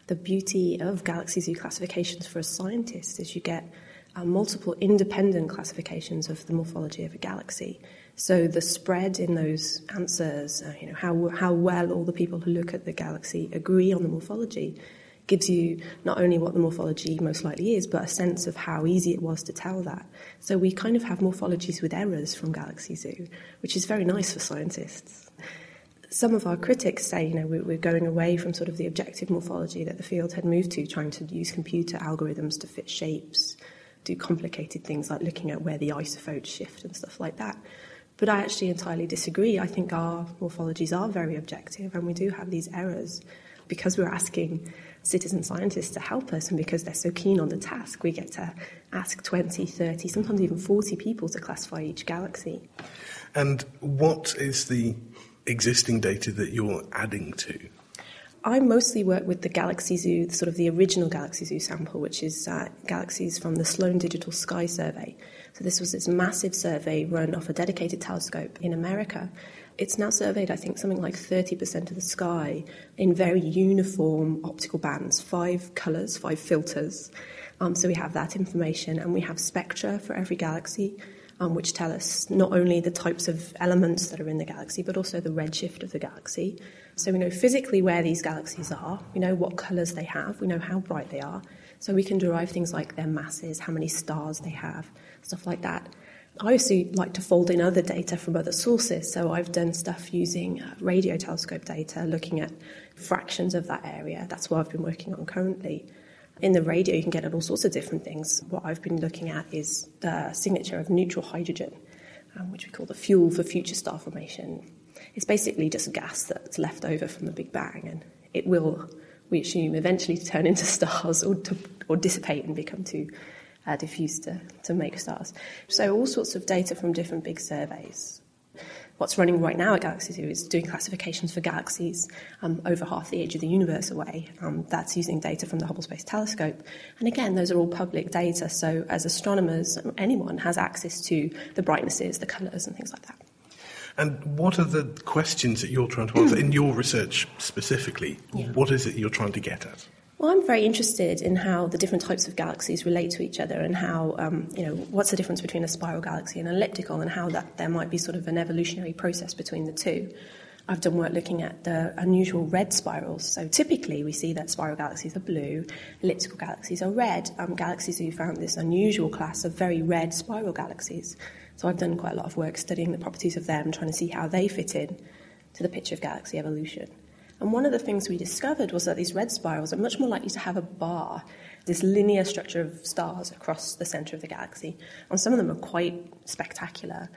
The beauty of Galaxy Zoo classifications for a scientist is you get uh, multiple independent classifications of the morphology of a galaxy. So the spread in those answers, uh, you know, how how well all the people who look at the galaxy agree on the morphology, gives you not only what the morphology most likely is, but a sense of how easy it was to tell that. So we kind of have morphologies with errors from Galaxy Zoo, which is very nice for scientists. Some of our critics say, you know, we're going away from sort of the objective morphology that the field had moved to, trying to use computer algorithms to fit shapes, do complicated things like looking at where the isophones shift and stuff like that. But I actually entirely disagree. I think our morphologies are very objective, and we do have these errors. Because we're asking citizen scientists to help us, and because they're so keen on the task, we get to ask twenty, thirty, sometimes even forty people to classify each galaxy. And what is the existing data that you're adding to? I mostly work with the Galaxy Zoo, sort of the original Galaxy Zoo sample, which is uh, galaxies from the Sloan Digital Sky Survey. So this was this massive survey run off a dedicated telescope in America. It's now surveyed, I think, something like thirty percent of the sky in very uniform optical bands, five colours, five filters. Um, so we have that information, and we have spectra for every galaxy, um, which tell us not only the types of elements that are in the galaxy, but also the redshift of the galaxy. So we know physically where these galaxies are, we know what colours they have, we know how bright they are, so we can derive things like their masses, how many stars they have, stuff like that. I also like to fold in other data from other sources, so I've done stuff using radio telescope data, looking at fractions of that area. That's what I've been working on currently. In the radio, you can get at all sorts of different things. What I've been looking at is the signature of neutral hydrogen, um, which we call the fuel for future star formation. It's basically just gas that's left over from the Big Bang, and it will, we assume, eventually turn into stars or, to, or dissipate and become too Uh, diffused to, to make stars. So all sorts of data from different big surveys. What's running right now at Galaxy Zoo is doing classifications for galaxies um, over half the age of the universe away. Um, that's using data from the Hubble Space Telescope. And again, those are all public data, so as astronomers, anyone has access to the brightnesses, the colours and things like that. And what are the questions that you're trying to answer in your research specifically? Yeah. What is it you're trying to get at? Well, I'm very interested in how the different types of galaxies relate to each other, and how, um, you know, what's the difference between a spiral galaxy and an elliptical, and how that there might be sort of an evolutionary process between the two. I've done work looking at the unusual red spirals. So typically we see that spiral galaxies are blue, elliptical galaxies are red. Um, Galaxy Zoo found this unusual class of very red spiral galaxies. So I've done quite a lot of work studying the properties of them, trying to see how they fit in to the picture of galaxy evolution. And one of the things we discovered was that these red spirals are much more likely to have a bar, this linear structure of stars across the centre of the galaxy. And some of them are quite spectacular.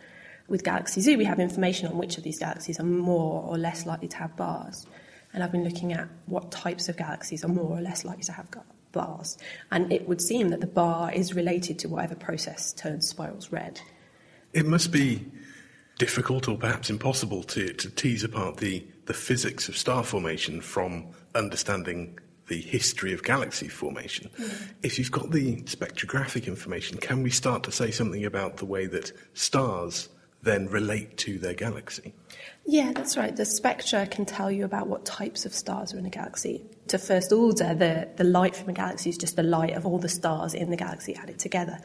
With Galaxy Zoo, we have information on which of these galaxies are more or less likely to have bars. And I've been looking at what types of galaxies are more or less likely to have bars. And it would seem that the bar is related to whatever process turns spirals red. It must be difficult or perhaps impossible to, to tease apart the, the physics of star formation from understanding the history of galaxy formation. Mm. If you've got the spectrographic information, can we start to say something about the way that stars then relate to their galaxy? Yeah, that's right. The spectra can tell you about what types of stars are in a galaxy. To first order, the, the light from a galaxy is just the light of all the stars in the galaxy added together.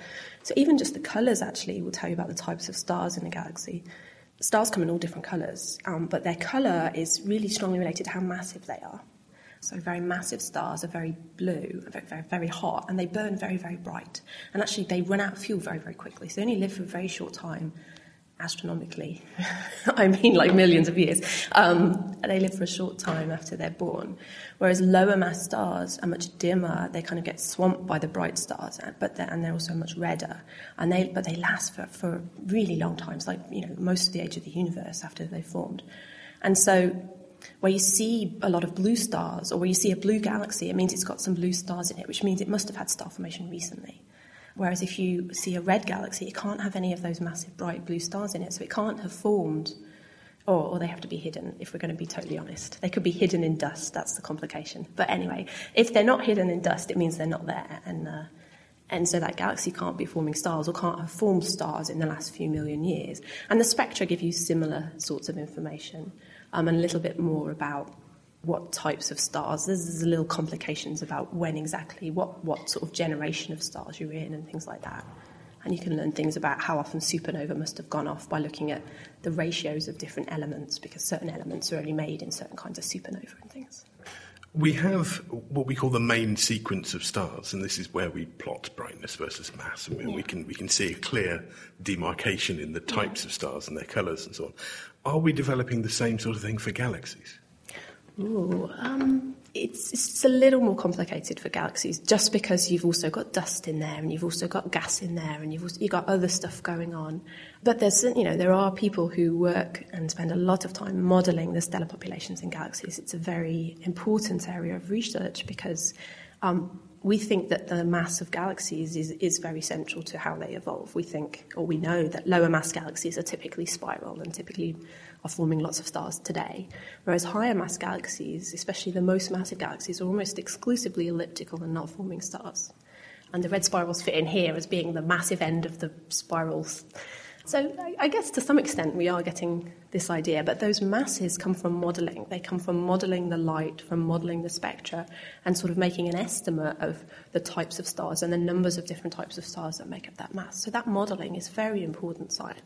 So even just the colours, actually, will tell you about the types of stars in the galaxy. Stars come in all different colours, um, but their colour is really strongly related to how massive they are. So very massive stars are very blue, very, very, very hot, and they burn very, very bright. And actually, they run out of fuel very, very quickly, so they only live for a very short time. Astronomically, I mean like millions of years, um, they live for a short time after they're born. Whereas lower mass stars are much dimmer, they kind of get swamped by the bright stars, but they're, and they're also much redder. And they, but they last for, for really long times, like, you know, most of the age of the universe after they formed. And so where you see a lot of blue stars, or where you see a blue galaxy, it means it's got some blue stars in it, which means it must have had star formation recently. Whereas if you see a red galaxy, it can't have any of those massive bright blue stars in it, so it can't have formed, or, or they have to be hidden, if we're going to be totally honest. They could be hidden in dust, that's the complication. But anyway, if they're not hidden in dust, it means they're not there, and uh, and so that galaxy can't be forming stars, or can't have formed stars in the last few million years. And the spectra give you similar sorts of information, um, and a little bit more about what types of stars. There's little complications about when exactly, what, what sort of generation of stars you're in and things like that. And you can learn things about how often supernova must have gone off by looking at the ratios of different elements, because certain elements are only made in certain kinds of supernova and things. We have what we call the main sequence of stars, and this is where we plot brightness versus mass, and we, yeah. we can we can see a clear demarcation in the types yeah. of stars and their colours and so on. Are we developing the same sort of thing for galaxies? Ooh, um, it's, it's a little more complicated for galaxies, just because you've also got dust in there, and you've also got gas in there, and you've also, you've got other stuff going on. But there's, you know, there are people who work and spend a lot of time modelling the stellar populations in galaxies. It's a very important area of research, because um, we think that the mass of galaxies is, is very central to how they evolve. We think, or we know, that lower mass galaxies are typically spiral and typically are forming lots of stars today, whereas higher mass galaxies, especially the most massive galaxies, are almost exclusively elliptical and not forming stars. And the red spirals fit in here as being the massive end of the spirals. So I guess to some extent we are getting this idea, but those masses come from modelling. They come from modelling the light, from modelling the spectra, and sort of making an estimate of the types of stars and the numbers of different types of stars that make up that mass. So that modelling is very important science.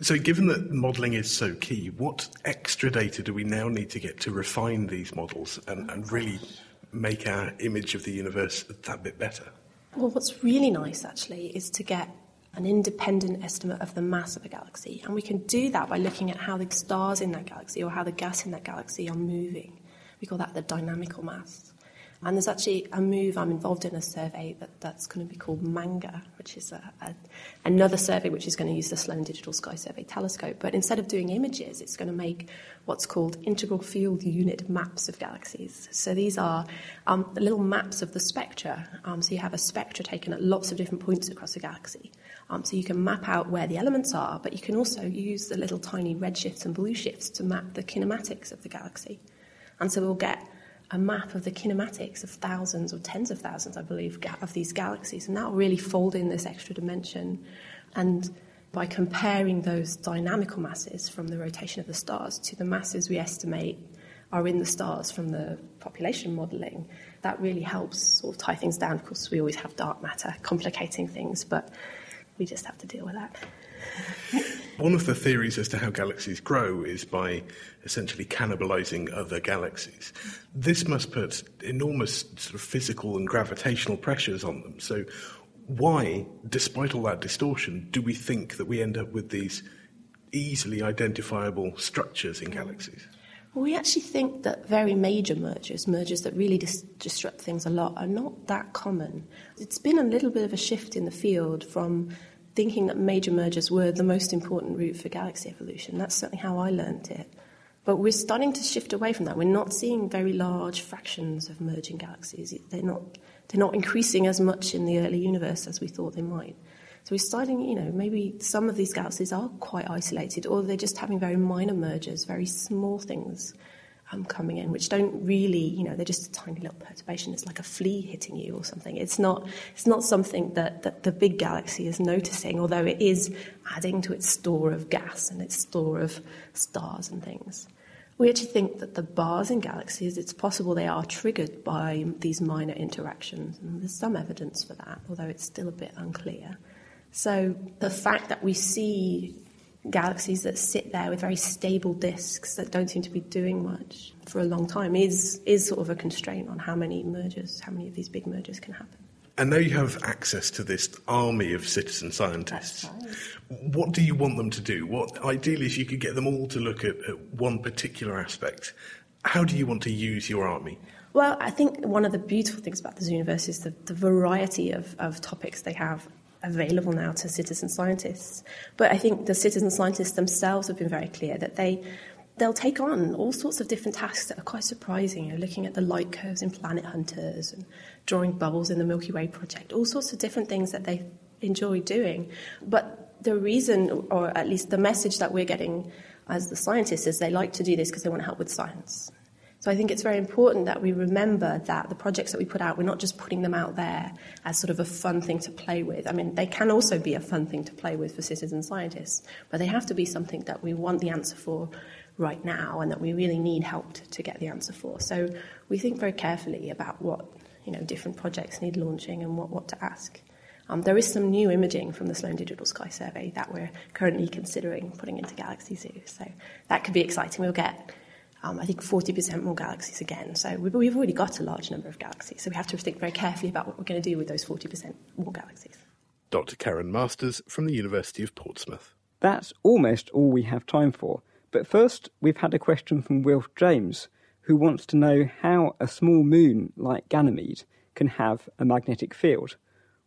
So given that modelling is so key, what extra data do we now need to get to refine these models and, and really make our image of the universe that bit better? Well, what's really nice, actually, is to get an independent estimate of the mass of a galaxy. And we can do that by looking at how the stars in that galaxy, or how the gas in that galaxy, are moving. We call that the dynamical mass. And there's actually a move I'm involved in, a survey that, that's going to be called MANGA, which is a, a, another survey which is going to use the Sloan Digital Sky Survey telescope. But instead of doing images, it's going to make what's called integral field unit maps of galaxies. So these are um, little maps of the spectra. Um, so you have a spectra taken at lots of different points across a galaxy. Um, so you can map out where the elements are, but you can also use the little tiny red shifts and blue shifts to map the kinematics of the galaxy. And so we'll get a map of the kinematics of thousands or tens of thousands, I believe, of these galaxies, and that will really fold in this extra dimension. And by comparing those dynamical masses from the rotation of the stars to the masses we estimate are in the stars from the population modelling, that really helps sort of tie things down. Of course, we always have dark matter complicating things, but we just have to deal with that. One of the theories as to how galaxies grow is by essentially cannibalising other galaxies. This must put enormous sort of physical and gravitational pressures on them. So why, despite all that distortion, do we think that we end up with these easily identifiable structures in galaxies? Well, we actually think that very major mergers, mergers that really dis- disrupt things a lot, are not that common. It's been a little bit of a shift in the field from thinking that major mergers were the most important route for galaxy evolution. That's certainly how I learned it. But we're starting to shift away from that. We're not seeing very large fractions of merging galaxies. They're not, they're not increasing as much in the early universe as we thought they might. So we're starting, you know, maybe some of these galaxies are quite isolated, or they're just having very minor mergers, very small things um, coming in, which don't really, you know, they're just a tiny little perturbation. It's like a flea hitting you or something. It's not, it's not something that, that the big galaxy is noticing, although it is adding to its store of gas and its store of stars and things. We actually think that the bars in galaxies, it's possible they are triggered by these minor interactions, and there's some evidence for that, although it's still a bit unclear. So the fact that we see galaxies that sit there with very stable disks that don't seem to be doing much for a long time is is sort of a constraint on how many mergers, how many of these big mergers can happen. And now you have access to this army of citizen scientists. That's right. What do you want them to do? What, ideally, if you could get them all to look at, at one particular aspect, how do you want to use your army? Well, I think one of the beautiful things about the Zooniverse is the, the variety of, of topics they have available now to citizen scientists. But I think the citizen scientists themselves have been very clear that they... They'll take on all sorts of different tasks that are quite surprising, you know, looking at the light curves in Planet Hunters and drawing bubbles in the Milky Way project, all sorts of different things that they enjoy doing. But the reason, or at least the message that we're getting as the scientists, is they like to do this because they want to help with science. So I think it's very important that we remember that the projects that we put out, we're not just putting them out there as sort of a fun thing to play with. I mean, they can also be a fun thing to play with for citizen scientists, but they have to be something that we want the answer for right now, and that we really need help to, to get the answer for. So we think very carefully about what, you know, different projects need launching and what, what to ask. Um, there is some new imaging from the Sloan Digital Sky Survey that we're currently considering putting into Galaxy Zoo. So that could be exciting. We'll get, um, I think, forty percent more galaxies again. So we've, we've already got a large number of galaxies. So we have to think very carefully about what we're going to do with those forty percent more galaxies. Doctor Karen Masters from the University of Portsmouth. That's almost all we have time for. But first, we've had a question from Wilf James, who wants to know how a small moon like Ganymede can have a magnetic field.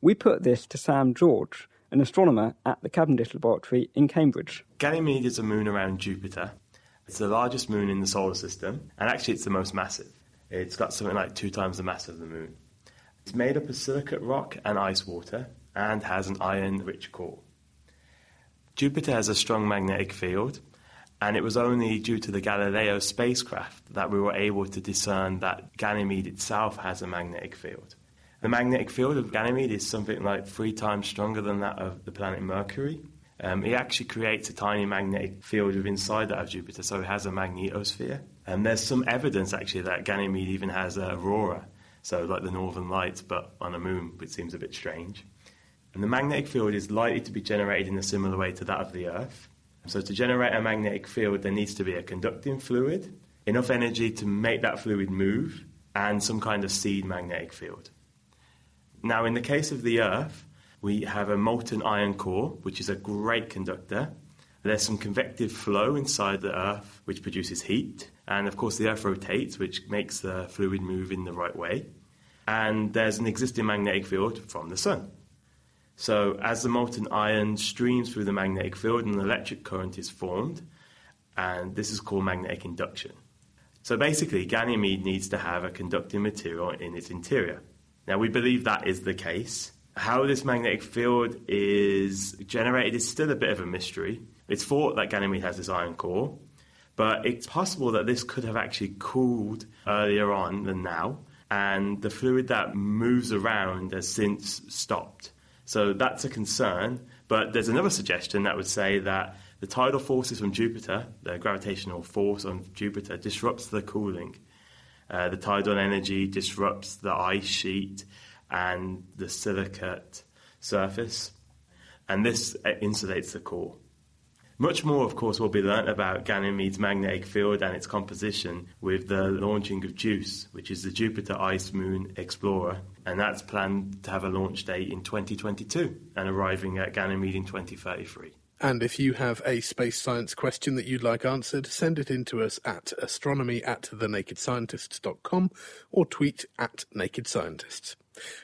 We put this to Sam George, an astronomer at the Cavendish Laboratory in Cambridge. Ganymede is a moon around Jupiter. It's the largest moon in the solar system, and actually it's the most massive. It's got something like two times the mass of the moon. It's made up of silicate rock and ice water, and has an iron-rich core. Jupiter has a strong magnetic field, and it was only due to the Galileo spacecraft that we were able to discern that Ganymede itself has a magnetic field. The magnetic field of Ganymede is something like three times stronger than that of the planet Mercury. Um, it actually creates a tiny magnetic field inside that of Jupiter, so it has a magnetosphere. And there's some evidence, actually, that Ganymede even has an aurora, so like the northern lights, but on a moon, which seems a bit strange. And the magnetic field is likely to be generated in a similar way to that of the Earth. So to generate a magnetic field, there needs to be a conducting fluid, enough energy to make that fluid move, and some kind of seed magnetic field. Now, in the case of the Earth, we have a molten iron core, which is a great conductor. There's some convective flow inside the Earth, which produces heat. And, of course, the Earth rotates, which makes the fluid move in the right way. And there's an existing magnetic field from the Sun. So as the molten iron streams through the magnetic field, an electric current is formed, and this is called magnetic induction. So basically, Ganymede needs to have a conducting material in its interior. Now, we believe that is the case. How this magnetic field is generated is still a bit of a mystery. It's thought that Ganymede has this iron core, but it's possible that this could have actually cooled earlier on than now, and the fluid that moves around has since stopped. So that's a concern, but there's another suggestion that would say that the tidal forces from Jupiter, the gravitational force on Jupiter, disrupts the cooling. Uh, the tidal energy disrupts the ice sheet and the silicate surface, and this insulates the core. Much more, of course, will be learnt about Ganymede's magnetic field and its composition with the launching of JUICE, which is the Jupiter Ice Moon Explorer, and that's planned to have a launch date in twenty twenty-two and arriving at Ganymede in twenty thirty-three. And if you have a space science question that you'd like answered, send it in to us at astronomy at thenakedscientists.com or tweet at Naked Scientists.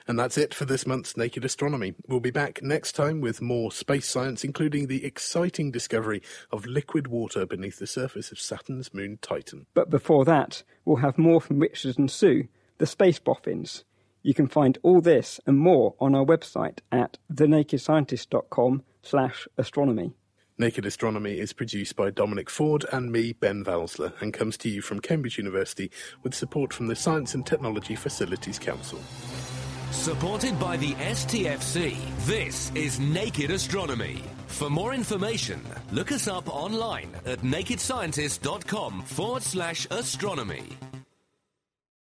And that's it for this month's Naked Astronomy. We'll be back next time with more space science, including the exciting discovery of liquid water beneath the surface of Saturn's moon Titan. But before that, we'll have more from Richard and Sue, the space boffins. You can find all this and more on our website at the naked scientist dot com slash astronomy. Naked Astronomy is produced by Dominic Ford and me, Ben Valsler, and comes to you from Cambridge University with support from the Science and Technology Facilities Council. Supported by the S T F C, this is Naked Astronomy. For more information, look us up online at naked scientist dot com forward slash astronomy.